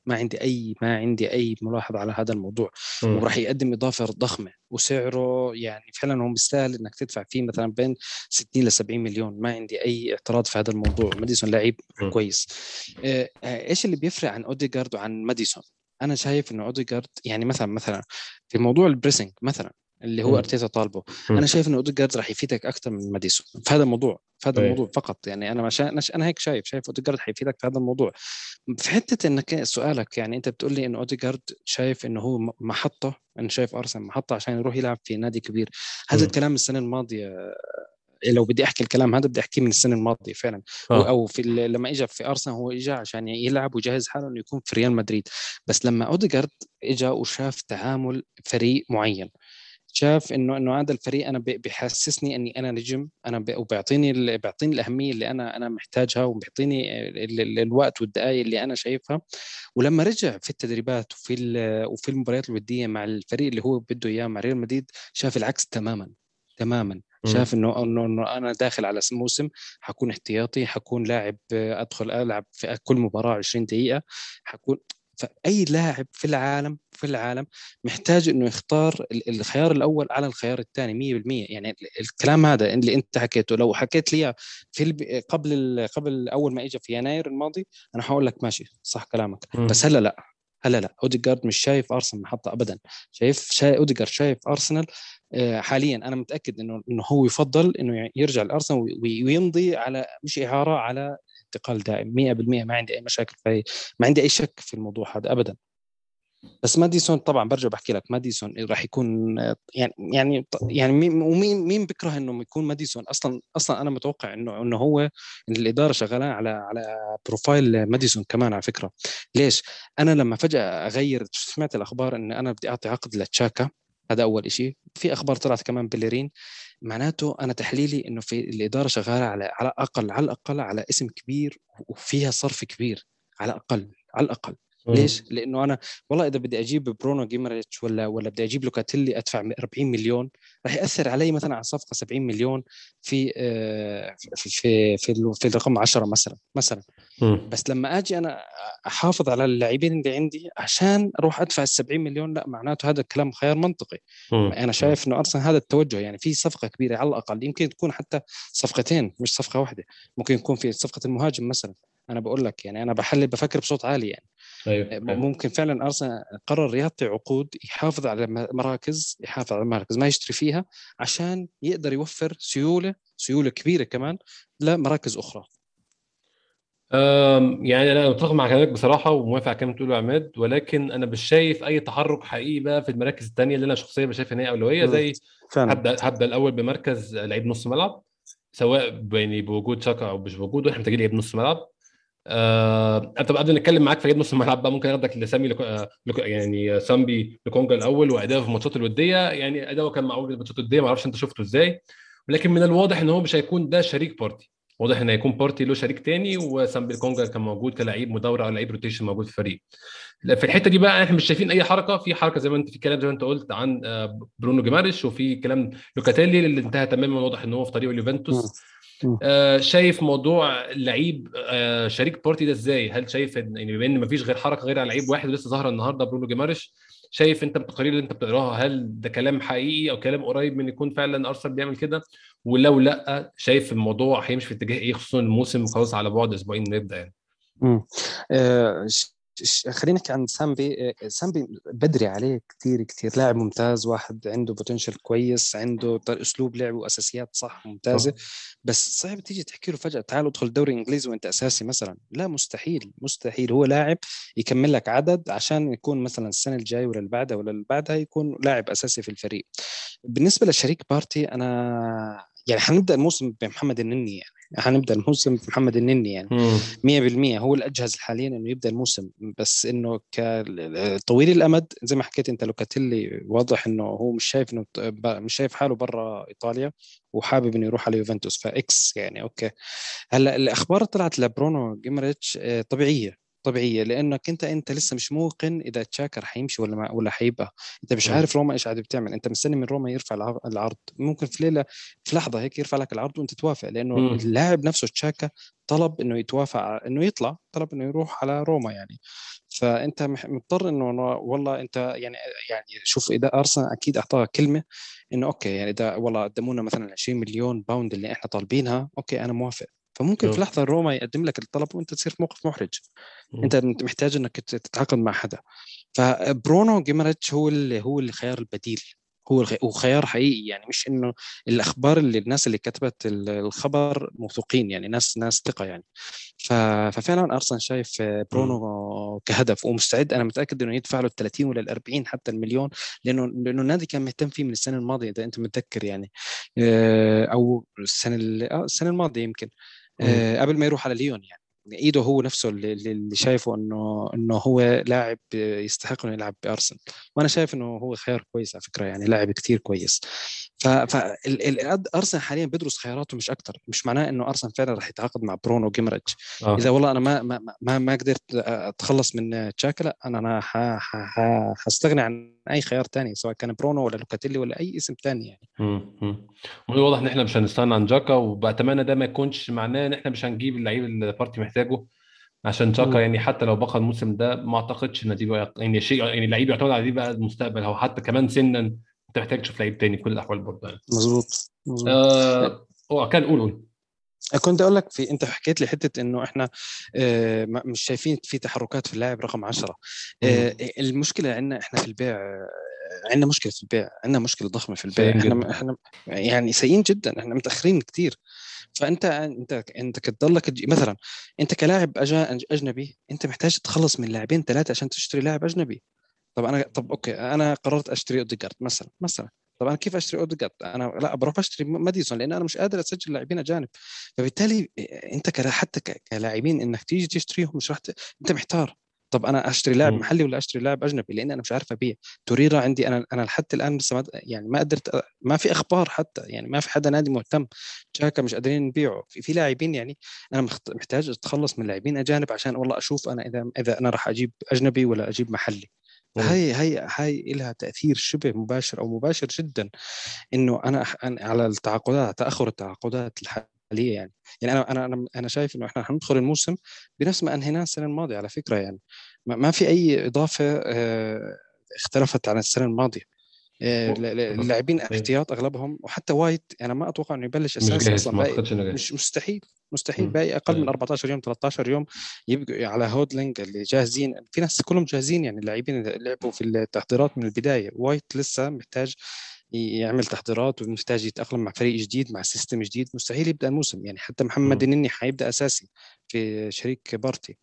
ما عندي أي ما عندي أي ملاحظة على هذا الموضوع، وراح يقدم إضافة ضخمة، وسعره يعني فعلا هو مستاهل إنك تدفع فيه مثلا بين ستين إلى سبعين مليون، ما عندي أي اعتراض في هذا الموضوع. ماديسون لاعب كويس. آه آه إيش اللي بيفرق عن أوديجارد وعن ماديسون؟ أنا شايف إنه أوديجارد يعني مثلا مثلا في موضوع البريسنج مثلا اللي هو أرتيتا طالبه. أنا شايف إن أوديجارد راح يفيدك أكتر من ماديسون في هذا الموضوع في هذا الموضوع فقط. يعني أنا مشان أنا هيك شايف شايف أوديجارد حيفيدك في هذا الموضوع. في حتة إنك سؤالك يعني أنت بتقول لي إن أوديجارد شايف إنه هو محطة، إن شايف أرسنال محطة عشان يروح يلعب في نادي كبير. هذا الكلام السنة الماضية، لو بدي أحكي الكلام هذا بدي أحكي من السنة الماضية فعلا. أوه. أو في لما إجا في أرسنال هو إجا عشان يلعب وجهز حاله إنه يكون في ريال مدريد. بس لما أوديجارد إجا وشاف تعامل فريق معين، شاف إنه إنه هذا الفريق أنا بيحسسني إني أنا نجم، أنا بيعطيني بيعطيني الأهمية اللي أنا أنا محتاجها، وبيعطيني الوقت والدقايق اللي أنا شايفها. ولما رجع في التدريبات وفي وفي المباريات الودية مع الفريق اللي هو بده إياه مع ريال مدريد، شاف العكس تماما تماما. شاف إنه إنه أنا داخل على موسم حكون احتياطي، حكون لاعب أدخل ألعب في كل مباراة عشرين دقيقة، حكون. فأي لاعب في العالم في العالم محتاج إنه يختار الخيار الأول على الخيار الثاني مية بالمية. يعني الكلام هذا اللي أنت حكيته لو حكيت لي في قبل قبل أول ما إجا في يناير الماضي أنا هقول لك ماشي صح كلامك. م. بس هلا لأ هلا لأ أوديجارد مش شايف أرسنال محطة أبدا. شايف شايف أوديجارد شايف أرسنال حاليا. أنا متأكد إنه إنه هو يفضل إنه يرجع لأرسنال ويمضي على مش إعارة على انتقال دائم مية بالمية. ما عندي أي مشاكل في ما عندي أي شك في الموضوع هذا أبدا. بس ماديسون طبعا برجع بحكي لك ماديسون راح يكون يعني يعني يعني مين ومين مين بكره إنه يكون ماديسون أصلا أصلا. أنا متوقع إنه إنه هو الإدارة شغالة على على بروفايل ماديسون كمان على فكرة. ليش أنا لما فجأة أغير سمعت الأخبار إن أنا بدي أعطي عقد لتشاكا، هذا أول إشي. في أخبار طلعت كمان بليرين، معناته أنا تحليلي إنه في الإدارة شغالة على على أقل على الأقل على اسم كبير وفيها صرف كبير على الأقل على الأقل. ليش؟ لأنه أنا والله إذا بدي أجيب برونو جيماريتش ولا ولا بدي أجيب لوكاتيلي أدفع أربعين مليون، راح يأثر علي مثلا على صفقة سبعين مليون في في في في, في الرقم عشرة مثلا مثلا. مم. بس لما أجي أنا أحافظ على اللاعبين اللي عندي عشان أروح أدفع سبعين مليون، لا معناته هذا الكلام خيار منطقي. مم. أنا شايف إنه أرسنال هذا التوجه، يعني في صفقة كبيرة على الأقل، يمكن تكون حتى صفقتين مش صفقة واحدة، ممكن يكون في صفقة المهاجم مثلا. أنا بقول لك يعني أنا بحلل بفكر بصوت عالي يعني. أيوة. ممكن فعلا أرسنال قرر يعطي عقود يحافظ على مراكز يحافظ على مراكز ما يشتري فيها عشان يقدر يوفر سيولة سيولة كبيرة كمان لمراكز أخرى. يعني أنا أتفق مع كلامك بصراحة وموافق على كلامك تقوله عماد، ولكن أنا مش شايف أي تحرك حقيقي بقى في المراكز الثانية اللي أنا شخصيا بشايف إن هي أولوية. زي هبدأ هبدأ الأول بمركز لعيب نص ملعب، سواء يعني بوجود شاكا أو مش بوجوده، إحنا محتاجين لعيب نص ملعب. أه... طب قبل نتكلم معاك في لعيب نص الملعب بقى، ممكن اخدك لسامي لك... لك... يعني سامبي لوكونجا الاول واداءه في الماتشات الوديه. يعني اداؤه كان معقول في الماتشات الوديه، ما اعرفش انت شفته ازاي، ولكن من الواضح ان هو مش هيكون ده شريك بارتي. واضح ان هيكون بارتي له شريك تاني، وسامبي لوكونجا كان موجود كلاعب مدوره او لعيب روتيشن موجود في الفريق. في الحته دي بقى احنا مش شايفين اي حركه. في حركه زي ما انت في كلام زي ما انت قلت عن برونو جيماريش، وفي كلام لوكاتيلي اللي انتهى تماما، واضح ان هو في طريق اليوفنتوس. آه شايف موضوع لعيب آه شريك بارتي ده ازاي؟ هل شايف ان يعني بما ان مفيش غير حركه غير على لعيب واحد لسه ظهر النهارده برونو جيماريش، شايف انت التقارير اللي انت بتقراها هل ده كلام حقيقي او كلام قريب من يكون فعلا ارسنال بيعمل كده؟ ولو لا، شايف الموضوع هيمشي في اتجاه ايه، خصوصا الموسم خلاص على بعد اسبوعين نبدا يعني. امم آه خلينا نحكي عن سامبي. سامبي بدري عليه كتير كتير، لاعب ممتاز، واحد عنده بوتنشال كويس، عنده اسلوب لعب واساسيات صح ممتازه. أوه. بس صعب تيجي تحكي له فجاه تعال ادخل الدوري الانجليزي وانت اساسي مثلا، لا مستحيل مستحيل. هو لاعب يكمل لك عدد عشان يكون مثلا السنه الجايه ولا اللي بعدها ولا اللي بعدها يكون لاعب اساسي في الفريق. بالنسبه لشريك بارتي انا يعني هنبدا الموسم بمحمد النني، يعني هنبدا الموسم بمحمد النني يعني مية بالمية هو الاجهز حاليا انه يبدا الموسم. بس انه كطويل الامد زي ما حكيت انت لوكاتيلي واضح انه هو مش شايف انه مش شايف حاله برا ايطاليا وحابب انه يروح على يوفنتوس فاكس يعني. اوكي هلا الاخبار طلعت لبرونو جيماريتش طبيعيه طبيعيه، لانك انت انت لسه مش موقن اذا تشاكا رح يمشي ولا ما ولا حيبقى. انت مش عارف روما ايش قاعد بتعمل، انت مستني من روما يرفع العرض، ممكن في ليله في لحظه هيك يرفع لك العرض وانت توافق، لانه م. اللاعب نفسه تشاكا طلب انه يتوافق انه يطلع، طلب انه يروح على روما يعني. فانت مضطر انه والله انت يعني يعني شوف اذا ارسنال اكيد اعطاها كلمه انه اوكي يعني اذا والله قدمونا مثلا عشرين مليون باوند اللي احنا طالبينها، اوكي انا موافق. فممكن أوه. في لحظة روما يقدم لك الطلب وانت تصير في موقف محرج. أوه. انت محتاج انك تتعاقد مع حدا. فبرونو جيماريتش هو هو الخيار البديل هو وخيار حقيقي يعني، مش انه الاخبار اللي الناس اللي كتبت الخبر موثوقين يعني، ناس ناس ثقه يعني. ففعلا ارسنال شايف برونو كهدف ومستعد، انا متاكد انه يدفع له الثلاثين ولا الأربعين حتى المليون، لانه لانه النادي كان مهتم فيه من السنه الماضيه اذا انت متذكر يعني، او السنه السنه الماضيه يمكن قبل ما يروح على ليون يعني. ايده هو نفسه اللي شايفه انه انه هو لاعب يستحق انه يلعب بارسنال، وانا شايف انه هو خيار كويس على فكره يعني، لاعب كتير كويس. فأرسنال حاليا بدرس خياراته مش أكتر، مش معناه إنه أرسنال فعلا رح يتعاقد مع برونو جيمرتش. آه. إذا والله أنا ما ما ما, ما قدرت أتخلص من تشاكا، لا أنا أنا ح ح حستغني عن أي خيار تاني سواء كان برونو ولا لوكاتيلي ولا أي اسم تاني يعني. أمم واضح إن إحنا مش هنستغنى عن تشاكا، وبأتمنى ده ما يكونش معناه إن إحنا مش هنجيب اللعيب اللي بارتي محتاجه، عشان تشاكا يعني حتى لو بقى الموسم ده ما أعتقدش إن دي بقى يعني شيء يعني اللعيب يعتمد على دي بقى المستقبل، أو حتى كمان سنًا انت محتاج تشوف لاعب تاني كل الاحوال برضه. مظبوط مظبوط. اه هو كان قول كنت اقول لك في، انت حكيت لي حته انه احنا اه مش شايفين في تحركات في اللاعب رقم عشرة. اه المشكله عندنا احنا في البيع، عندنا مشكله في البيع، عندنا مشكله ضخمه في البيع، احنا احنا يعني سيئين جدا، احنا متاخرين كتير. فانت انت انت كتضلك مثلا انت كلاعب اجنبي انت محتاج تخلص من لاعبين ثلاثه عشان تشتري لاعب اجنبي. طب انا طب اوكي انا قررت اشتري اوديغارد مثلا مثلا طب انا كيف اشتري اوديغارد؟ انا لا بروح اشتري ماديسون لان انا مش قادر اسجل لاعبين اجانب. فبالتالي انت كلا حتى كلاعبين انك تيجي تشتريهم مش راح ت... انت محتار، طب انا اشتري لاعب محلي ولا اشتري لاعب اجنبي لان انا مش عارف ابيع. توريرا عندي انا انا لحد الان لسه ما يعني ما قدرت، ما في اخبار حتى يعني، ما في حدا نادي مهتم. تشاكا مش قادرين نبيعه. في, في لاعبين يعني انا محتاج اتخلص من لاعبين اجانب عشان والله اشوف انا اذا اذا انا راح اجيب اجنبي ولا اجيب محلي. هاي هاي هاي لها تأثير شبه مباشر أو مباشر جدا إنه أنا على التعاقدات، تأخر التعاقدات الحالية يعني. يعني أنا أنا أنا شايف إنه إحنا هندخل الموسم بنفس ما أنهيناه السنة الماضية على فكرة يعني، ما في أي إضافة اختلفت عن السنة الماضية. اللاعبين احتياط أغلبهم، وحتى وايت أنا ما أتوقع إنه يبلش أساسا، مش مستحيل مستحيل باقي أقل من أربعتاشر يوم ثلاثتاشر يوم يبقوا على هودلينج اللي جاهزين. في ناس كلهم جاهزين يعني، اللاعبين لعبوا في التحضيرات من البداية. وايت لسه محتاج يعمل تحضيرات ومحتاج يتأقلم مع فريق جديد مع سيستم جديد، مستحيل يبدأ الموسم يعني. حتى محمد النني حيبدأ أساسي في شريك بارتي.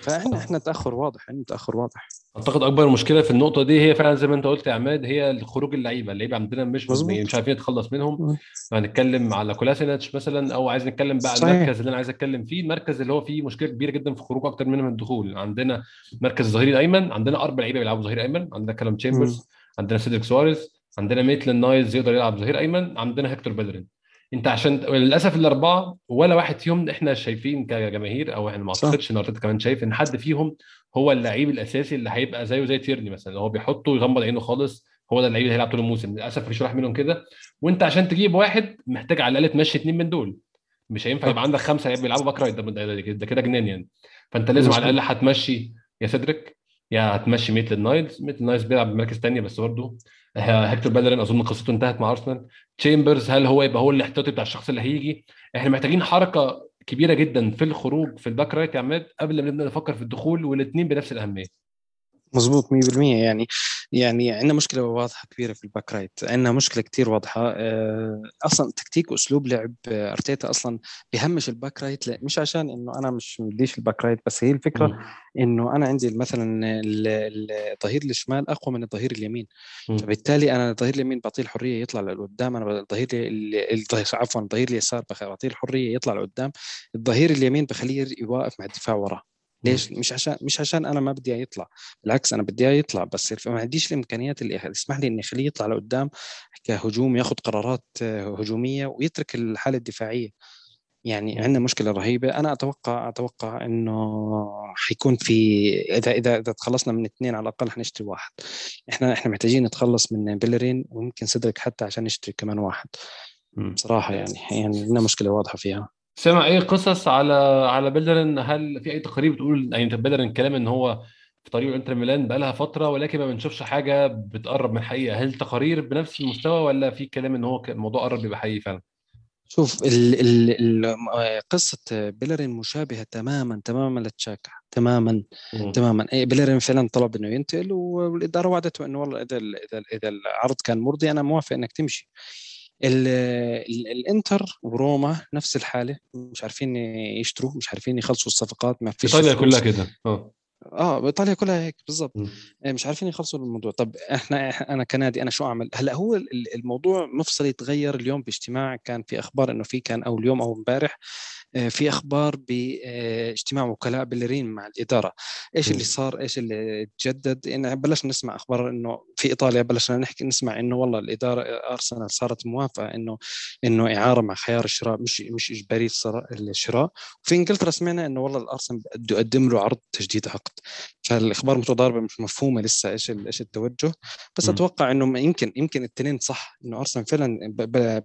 فاحنا احنا تاخر واضح يعني، تاخر واضح. اعتقد اكبر مشكله في النقطه دي هي فعلا زي ما انت قلت يا عماد، هي خروج اللعيبه. اللعيبه عندنا مش مش عارفين نتخلص منهم. هنتكلم على كولاسينيتش مثلا، او عايز نتكلم بقى على المركز اللي انا عايز اتكلم فيه، المركز اللي هو فيه مشكله كبيره جدا في خروج اكتر منه من الدخول. عندنا مركز الظهير الايمن، عندنا اربع لعيبه بيلعبوا ظهير ايمن. عندنا كلام تشامبرز، عندنا سيدريك سواريز، عندنا ميتلن نايلز يقدر يلعب ظهير ايمن، عندنا هكتور بيلرين. انت عشان للاسف الاربعه ولا واحد فيهم احنا شايفين كجماهير، او احنا ما اعتقدش ان ارتيتا كمان شايف ان حد فيهم هو اللعيب الاساسي اللي هيبقى زيه زي تيرني مثلا، اللي هو بيحطه يغمض عينه خالص هو ده اللعيب اللي هيلعب طول الموسم. للاسف مش راح منهم كده، وانت عشان تجيب واحد محتاج على الاقل تمشي اثنين من دول. مش هينفع يبقى عندك خمسه لعيبه بيلعبوا باك رايت، ده كده جنان يعني. فانت لازم على الاقل هتمشي يا سيدريك، يا هتمشي ميتلد-نايلز. ميتلد-نايلز بيلعب بمركز تانية بس برضه. هكتور بيلرين اظن قصته انتهت مع ارسنال. تشامبرز هل هو يبقى هو الاحتياطي بتاع الشخص اللي هيجي؟ احنا محتاجين حركه كبيره جدا في الخروج في الباك رايت يا عماد قبل ما نبدا نفكر في الدخول، والاثنين بنفس الاهميه. مظبوط مية بالمية يعني. يعني عندنا مشكله واضحه كبيره في الباك رايت، عندنا مشكله كتير واضحه. اصلا تكتيك واسلوب لعب ارتيتا اصلا بيهمش الباك رايت، لا مش عشان انه انا مش مديش الباك رايت، بس هي الفكره م. انه انا عندي مثلا الظهير الشمال اقوى من الظهير اليمين. م. فبالتالي انا الظهير اليمين بعطيه الحريه يطلع لقدام، انا الظهير الظهير عفوا الظهير اليسار بعطيه الحريه يطلع لقدام، الظهير اليمين بخليه يوقف مع الدفاع وراه. ليش؟ مش عشان مش عشان انا ما بدي يطلع، بالعكس انا بدي يطلع، بس ما عنديش الامكانيات اللي تسمح لي اني اخليه يطلع لقدام كهجوم ياخذ قرارات هجوميه ويترك الحاله الدفاعيه. يعني عندنا مشكله رهيبه. انا اتوقع اتوقع انه حيكون في اذا اذا اذا تخلصنا من اثنين على الاقل حنشتري واحد. احنا احنا محتاجين نتخلص من بيلرين وممكن سيدريك حتى عشان نشتري كمان واحد بصراحه يعني. يعني عندنا مشكله واضحه فيها. سمع اي قصص على على بيلرين؟ هل في اي تقارير بتقول يعني بيلرين كلام ان هو في طريق انتر ميلان بقى لها فتره، ولكن ما بنشوفش حاجه بتقرب من الحقيقه؟ هل تقارير بنفس المستوى، ولا في كلام ان هو الموضوع قرب يبقى حقيقي فعلا؟ شوف ال ال قصة بيلرين مشابهة تماما تماما لتشاكا تماما مم. تماما. بيلرين فعلا طلب إنه ينتقل والإدارة وعدته إنه والله إذا إذا إذا العرض كان مرضي أنا موافق إنك تمشي. ال ال الإنتر وروما نفس الحالة، مش عارفين يشتروا، مش عارفين يخلصوا الصفقات، ما فيش. إيطاليا كلها كده. آه آه إيطاليا كلها هيك بالضبط، مش عارفين يخلصوا الموضوع. طب إحنا أنا كنادي أنا شو أعمل هلأ؟ هو الموضوع مفصل يتغير. اليوم باجتماع كان في أخبار إنه في كان أو اليوم أو مبارح في أخبار باجتماع وكلاء بيلرين مع الإدارة. إيش اللي صار؟ إيش اللي تجدد؟ إن بلشنا نسمع أخبار إنه في إيطاليا بلشنا نحكي نسمع إنه والله الإدارة أرسنال صارت موافقة إنه إنه إعارة مع خيار الشراء، مش مش إجباري الشراء. وفي إنجلترا سمعنا إنه والله الأرسنال بده يقدم له عرض تجديد عقد. فالأخبار متضاربة مش مفهومة لسه إيش إيش التوجه، بس م. أتوقع إنه يمكن يمكن التنين صح إنه أرسنال فعلا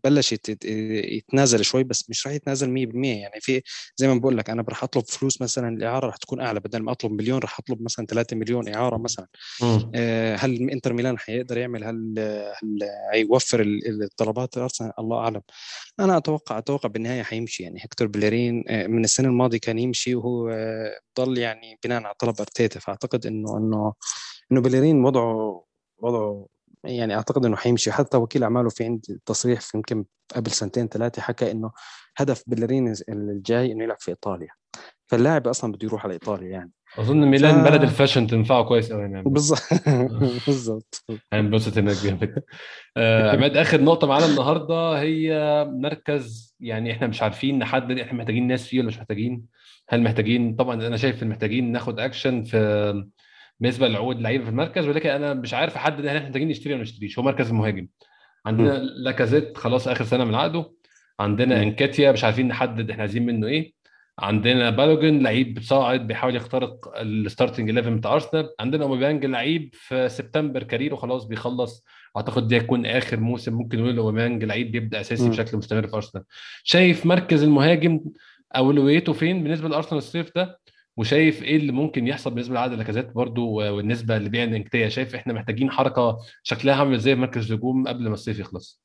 بلش يتنازل شوي، بس مش راح يتنازل مية بالمية. يعني في زي ما بقول لك أنا راح أطلب فلوس مثلا الإعارة راح تكون أعلى، بدل ما أطلب مليون راح أطلب مثلا ثلاثة مليون إعارة مثلا. آه هل إنتر ميلان حيقدر يعمل؟ هل هل هيوفر الطلبات الأرسنال؟ الله أعلم. أنا أتوقع أتوقع بالنهاية حيمشي. يعني هكتور بيلرين من السنة الماضية كان يمشي وهو ضل يعني بناء على طلب أرتيتا، فأعتقد إنه إنه إنه بيلرين وضعه وضعه يعني أعتقد إنه حيمشي. حتى وكيل أعماله في عندي تصريح في يمكن قبل سنتين ثلاثة حكى إنه هدف بيلرين الجاي إنه يلعب في إيطاليا، فاللاعب أصلاً بده يروح على إيطاليا. يعني أظن ميلان ف... بلد الفاشن تنفعه كويس أوي يعني. بالظبط بالظبط. أنا بنبسط هناك جامد. عماد آخر نقطة معنا النهاردة هي مركز، يعني إحنا مش عارفين نحدد إحنا محتاجين ناس فيه ولا مش محتاجين. هل محتاجين؟ طبعاً أنا شايف محتاجين ناخد أكشن في بالنسبة للعقود لعيبة في المركز، ولكن أنا مش عارف أحدد إحنا محتاجين نشتري ولا نشتريش. هو مركز المهاجم عندنا لاكازيت خلاص آخر سنة من عقده، عندنا إنكاتيا مش عارفين نحدد إحنا عايزين منه إيه، عندنا بالوجن لعيب بتصاعد بيحاول يخترق الستارتنج إحداشر بتاع أرسنال، عندنا أوباميانج لعيب في سبتمبر كاريره خلاص بيخلص، أعتقد دي هيكون آخر موسم ممكن نقول أوباميانج لعيب بيبدأ أساسي بشكل مستمر في أرسنال. شايف مركز المهاجم أولويته فين بالنسبة لأرسنال الصيف ده، وشايف إيه اللي ممكن يحصل بالنسبة لعدد لاكازيت برضو والنسبة اللي بيع إنكتيا؟ شايف إحنا محتاجين حركة شكلها عامل زي مركز هجوم قبل ما الصيف يخلص.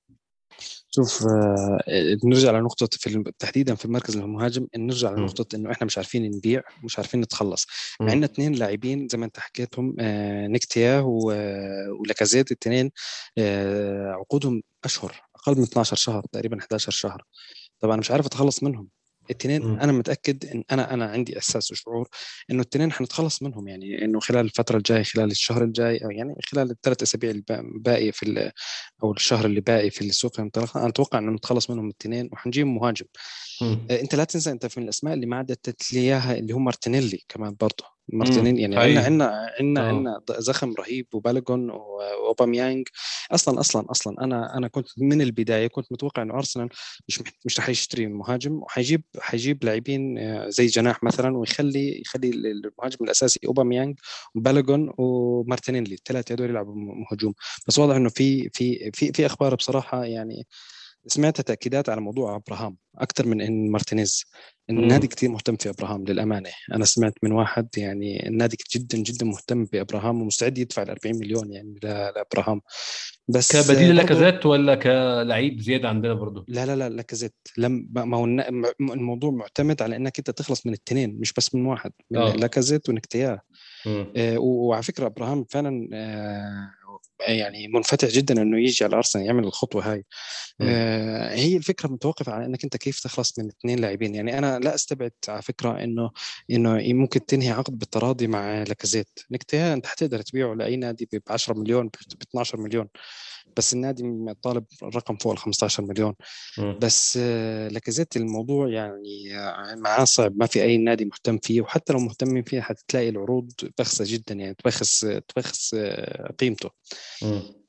شوف آه نرجع لنقطة في تحديدا في المركز المهاجم، نرجع لنقطة إنه إحنا مش عارفين نبيع مش عارفين نتخلص. عندنا اثنين لاعبين زي ما أنت حكيتهم آه نكتيا ولاكازيت، الاثنين آه عقودهم أشهر أقل من اثناشر شهر تقريبا احداشر شهر. طبعا مش عارف أتخلص منهم التنين. أنا متأكد إن أنا أنا عندي إحساس وشعور إنه التنين حنتخلص منهم، يعني إنه خلال الفترة الجاية خلال الشهر الجاي أو يعني خلال الثلاث أسابيع الباقية في أو الشهر اللي باقي في السوق المطلق أنا أتوقع إنه نتخلص منهم التنين وحنجيب مهاجم. آه أنت لا تنسى أنت من الأسماء اللي ما عدت ليها اللي هو مارتينيلي كمان برضه مارتينين. يعني عنا عنا عنا عنا زخم رهيب وبالغون وأوباميانج. أصلاً أصلاً أصلاً أنا أنا كنت من البداية كنت متوقع إنه أرسنال مش مش رح يشتري مهاجم وحيجيب حيجيب لاعبين زي جناح مثلاً ويخلي يخلي المهاجم الأساسي أوباميانج وبالغون ومارتينين لي الثلاثة هذول يلعبوا مهاجم. بس واضح إنه في في في في أخبار بصراحة يعني سمعت تأكيدات على موضوع أبراهام أكتر من إن مارتينيز. النادي كتير مهتم في أبراهام للأمانة، أنا سمعت من واحد يعني النادي جدا جدا مهتم بأبراهام ومستعد يدفع الأربعين مليون يعني لأبراهام. بس كبديل لاكازيت ولا كلاعب زيادة عندنا برضو؟ لا لا لا لاكازيت لم ما هو الموضوع معتمد على إنك أنت تخلص من الاثنين مش بس من واحد، من لاكازيت ونكتياه. آه وعلى فكرة أبراهام فعلا آه يعني منفتح جدا انه يجي على ارسنال يعمل الخطوه هاي. آه هي الفكره متوقفه على انك انت كيف تخلص من اثنين لاعبين. يعني انا لا استبعد على فكره انه انه ممكن تنهي عقد بالتراضي مع لاكازيت. نكتياه انت هتقدر تبيعه لاي نادي ب عشرة مليون ب اثناشر مليون، بس النادي طالب رقم فوق ال خمستاشر مليون. م. بس آه لاكازيت الموضوع يعني معاه صعب، ما في اي نادي مهتم فيه، وحتى لو مهتمين فيه هتلاقي العروض بخسه جدا يعني تبخس تبخس آه قيمته.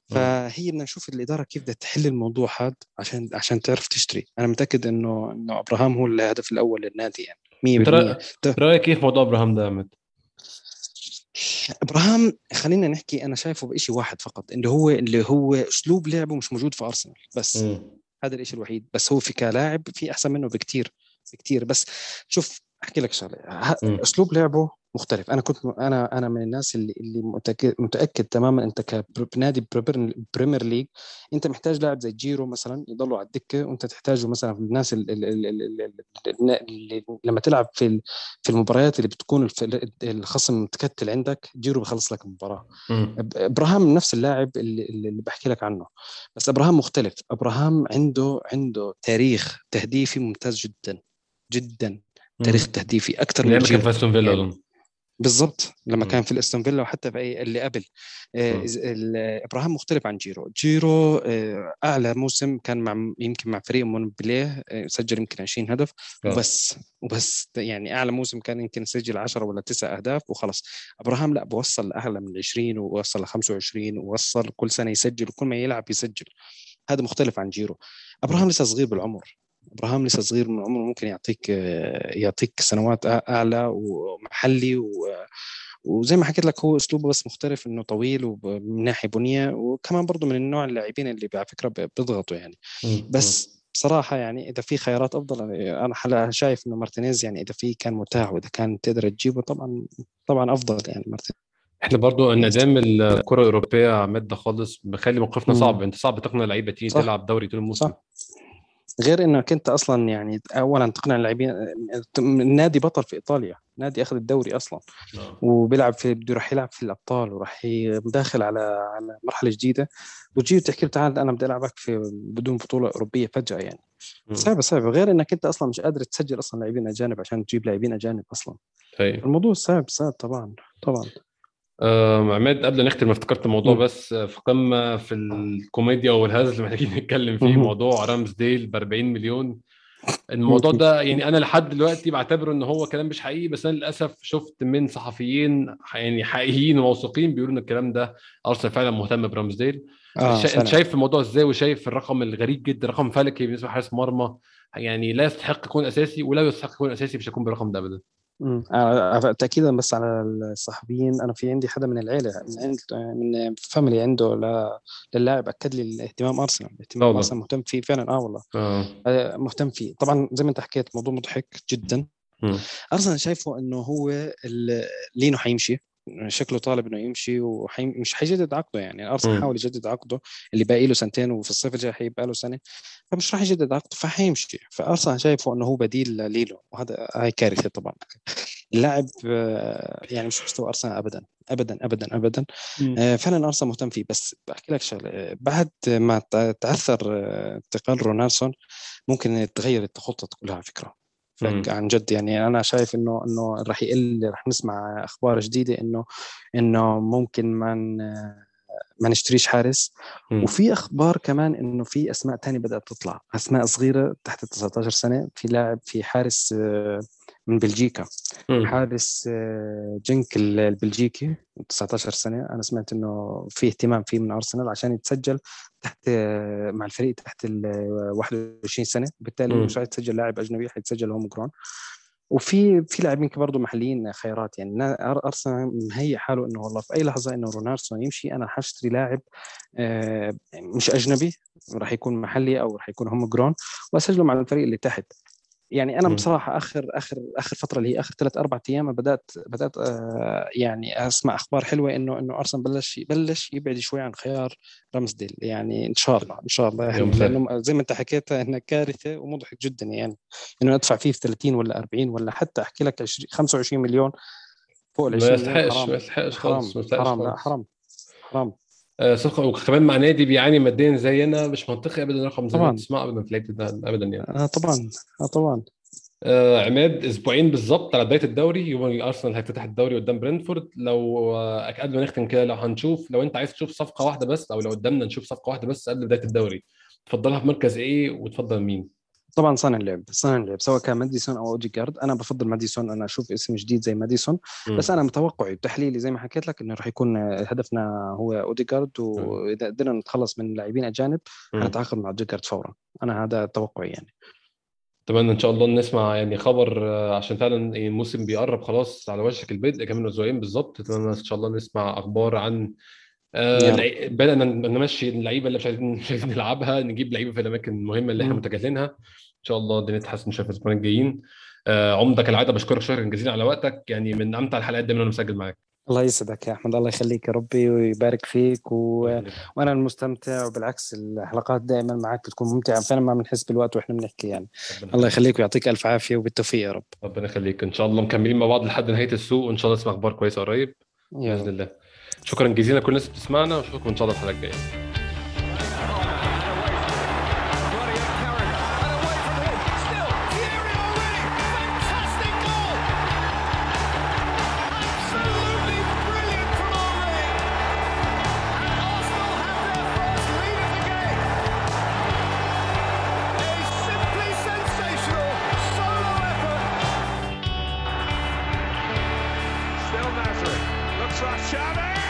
فهي بدنا نشوف الإدارة كيف بدها تحل الموضوع هذا عشان عشان تعرف تشتري. أنا متأكد إنه إنه أبراهام هو الهدف الأول للنادي يعني مية بالمية. رأيك كيف موضوع أبراهام ده عماد؟ أبراهام خلينا نحكي أنا شايفه بإشي واحد فقط إنه هو اللي هو أسلوب لعبه مش موجود في أرسنال، بس م. هذا الإشي الوحيد. بس هو في كلاعب في أحسن منه بكتير بكتير. بس شوف أحكي لك شغلة، أسلوب لعبه مختلف. انا كنت انا انا من الناس اللي اللي متاكد, متأكد تماما انت كنادي بريمير ليج انت محتاج لاعب زي جيرو مثلا يضلوا على الدكه, وانت تحتاجه مثلا في الناس اللي لما تلعب في في المباريات اللي بتكون الخصم متكتل عندك جيرو بيخلص لك المباراه. ابراهام نفس اللاعب اللي, اللي بحكي لك عنه, بس ابراهام مختلف. ابراهام عنده عنده تاريخ تهديفي ممتاز جدا جدا, تاريخ تهديفي اكثر من جيرو بالضبط لما م. كان في الأستون فيلا وحتى في أي اللي قبل. آه إبراهام مختلف عن جيرو. جيرو آه أعلى موسم كان مع يمكن مع فريق مونبليه آه سجل يمكن عشرين هدف وبس وبس يعني أعلى موسم كان يمكن سجل عشرة ولا تسعة أهداف وخلص. إبراهام لا, بوصل لأعلى من عشرين ووصل لخمسة وعشرين ووصل كل سنة يسجل, وكل ما يلعب يسجل. هذا مختلف عن جيرو. إبراهام لسه صغير بالعمر, إبراهام لسه صغير من عمره, ممكن يعطيك يعطيك سنوات أعلى ومحلي, وزي ما حكيت لك هو أسلوبه بس مختلف إنه طويل ومن ناحية بنية, وكمان برضو من النوع اللاعبين اللي على فكرة بيضغطوا يعني. بس بصراحة يعني إذا في خيارات أفضل أنا حلا شايف إنه مارتينيز يعني إذا في كان متاح وإذا كان تقدر تجيبه طبعا طبعا أفضل يعني مارتينيز. احنا برضو انعدام الكرة الأوروبية عمادة خالص بخلي موقفنا صعب, أنت صعب تقنع لعيبة تيجي تلعب دوري طول الموسم, غير انه كنت اصلا يعني اولا تقنع اللاعبين. النادي بطل في ايطاليا, نادي اخذ الدوري اصلا وبيلعب في بده راح يلعب في الابطال وراح يداخل على على مرحله جديده, وتجي تحكي له تعال انا بدي العبك في بدون بطوله اوروبيه فجاه يعني صعب صعب, غير انك انت اصلا مش قادر تسجل اصلا لاعبين اجانب عشان تجيب لاعبين اجانب اصلا. هي. الموضوع صعب صعب طبعا طبعا. أه عماد قبل نختم افتكرت الموضوع م. بس في قمة في الكوميديا والهزل اللي محتاجين نتكلم فيه م. موضوع رامز ديل بأربعين مليون. الموضوع ده يعني أنا لحد دلوقتي بعتبره إن هو كلام مش حقيقي, بس أنا للأسف شفت من صحفيين يعني حقيقيين وموثوقين بيقولوا إن الكلام ده أرسنال فعلا مهتم برامز ديل. آه شا... أنت شايف الموضوع إزاي, وشايف الرقم الغريب جدا, رقم فلكي بالنسبة لحارس مرمى يعني لا يستحق يكون أساسي, ولا يستحق يكون أساسي مش هيكون بالرقم ده أبدا. امم تاكيدا بس على الصحفيين, انا في عندي حدا من العيله من فاميلي عنده للاعب اكد لي اهتمام ارسنال, اهتمام ارسنال مهتم فيه فعلا. اه والله آه. مهتم فيه طبعا زي ما انت حكيت, موضوع مضحك جدا. م. ارسنال شايفه انه هو لينو حيمشي, شكله طالب انه يمشي ومش حيجدد عقده يعني. ارسنال حاول يجدد عقده اللي باقي له سنتين وفي الصيف الجاي حيبقى له سنه, فمش راح يجدد عقده فحيمشي. فارسنال شايفه انه هو بديل ليلو, وهذا هاي كارثه طبعا. اللاعب يعني مش مستوى ارسنال ابدا ابدا ابدا ابدا. فعلا ارسنال مهتم فيه, بس بحكي لك شغله, بعد ما تعثر انتقال رونالسون ممكن تغير الخطه كلها على فكره عن جد يعني. انا شايف انه انه راح يقل, راح نسمع اخبار جديده انه انه ممكن ما ما نشتريش حارس. م. وفي اخبار كمان انه في اسماء تانية بدات تطلع, اسماء صغيره تحت تسعة عشر سنه. في لاعب, في حارس من بلجيكا, م. حارس جنك البلجيكي تسعة عشر سنه, انا سمعت انه في اهتمام فيه من ارسنال عشان يتسجل تحت مع الفريق تحت واحد وعشرين سنه, بالتالي م. مش راح يتسجل لاعب اجنبي, حيتسجل هوم جرون. وفي في لاعبين برضه محليين خيارات يعني. ارسنال مهيئ حاله انه والله في اي لحظه انه رونالدو يمشي انا حاشتري لاعب مش اجنبي, راح يكون محلي او راح يكون هوم جرون, واسجله مع الفريق اللي تحت يعني. انا بصراحه اخر اخر اخر فتره اللي هي اخر ثلاثة أربعة ايام بدات بدات يعني اسمع اخبار حلوه انه انه ارسنال بلش بلش يبعد شوي عن خيار رامزديل يعني. ان شاء الله ان شاء الله, لانه زي ما انت حكيت انها كارثه ومضحك جدا يعني انه ندفع فيه في ثلاثين ولا أربعين ولا حتى احكي لك خمسة وعشرين مليون فوق ال عشرين. ما يستحقش ما يستحقش خالص, حرام لا حرام حرام. صفقة وكمان مع نادي بيعاني ماديا زينا, مش منطقي ابدا رقم زي ما تسمع ابدا في ليله ده ابدا يعني. اه طبعا اه طبعا. آه عماد, اسبوعين بالظبط على بدايه الدوري, يوم الارسنال هيفتتح الدوري قدام برينفورد. لو قبل ما نختم كده, لو هنشوف, لو انت عايز تشوف صفقه واحده بس, او لو قدامنا نشوف صفقه واحده بس قبل بدايه الدوري, تفضلها في مركز ايه وتفضل مين؟ طبعا صانع اللعب, صانع اللعب سواء كان ماديسون او اوديغارد. انا بفضل ماديسون, انا اشوف اسم جديد زي ماديسون, بس انا متوقعي بتحليلي زي ما حكيت لك انه راح يكون هدفنا هو اوديغارد, واذا قدرنا نتخلص من لاعبين اجانب هنتعاقد مع اوديغارد فورا. انا هذا توقعي يعني. اتمنى ان شاء الله نسمع يعني خبر, عشان فعلا الموسم بيقرب خلاص على وشك البدء, كمان اسبوعين بالظبط. اتمنى ان شاء الله نسمع اخبار عن آه بدأنا نمشي اللعيبه اللي مش عايزين نلعبها, نجيب لعيبه في الاماكن المهمه اللي احنا متجاهلينها. ان شاء الله الدنيا تتحسن شويه في الاسبوعين الجايين. عمدة كالعاده بشكرك شكرا جزيلا على وقتك، يعني من امتع الحلقات دايما وانا مسجل معاك. الله يسعدك يا احمد، الله يخليك يا ربي ويبارك فيك و... وانا المستمتع، وبالعكس الحلقات دائما معك بتكون ممتعه، فانا ما بنحس بالوقت واحنا بنحكي يعني. الله يخليك ويعطيك الف عافيه وبالتوفيق يا رب. ربنا يخليك، ان شاء الله مكملين مع بعض لحد نهايه السوق، وان شاء الله نسمع اخبار كويسه قريب باذن الله. شكرا جزيلا لكل الناس اللي بتسمعنا، واشوفكم ان شاء الله الحلقه الجايه. Chambers!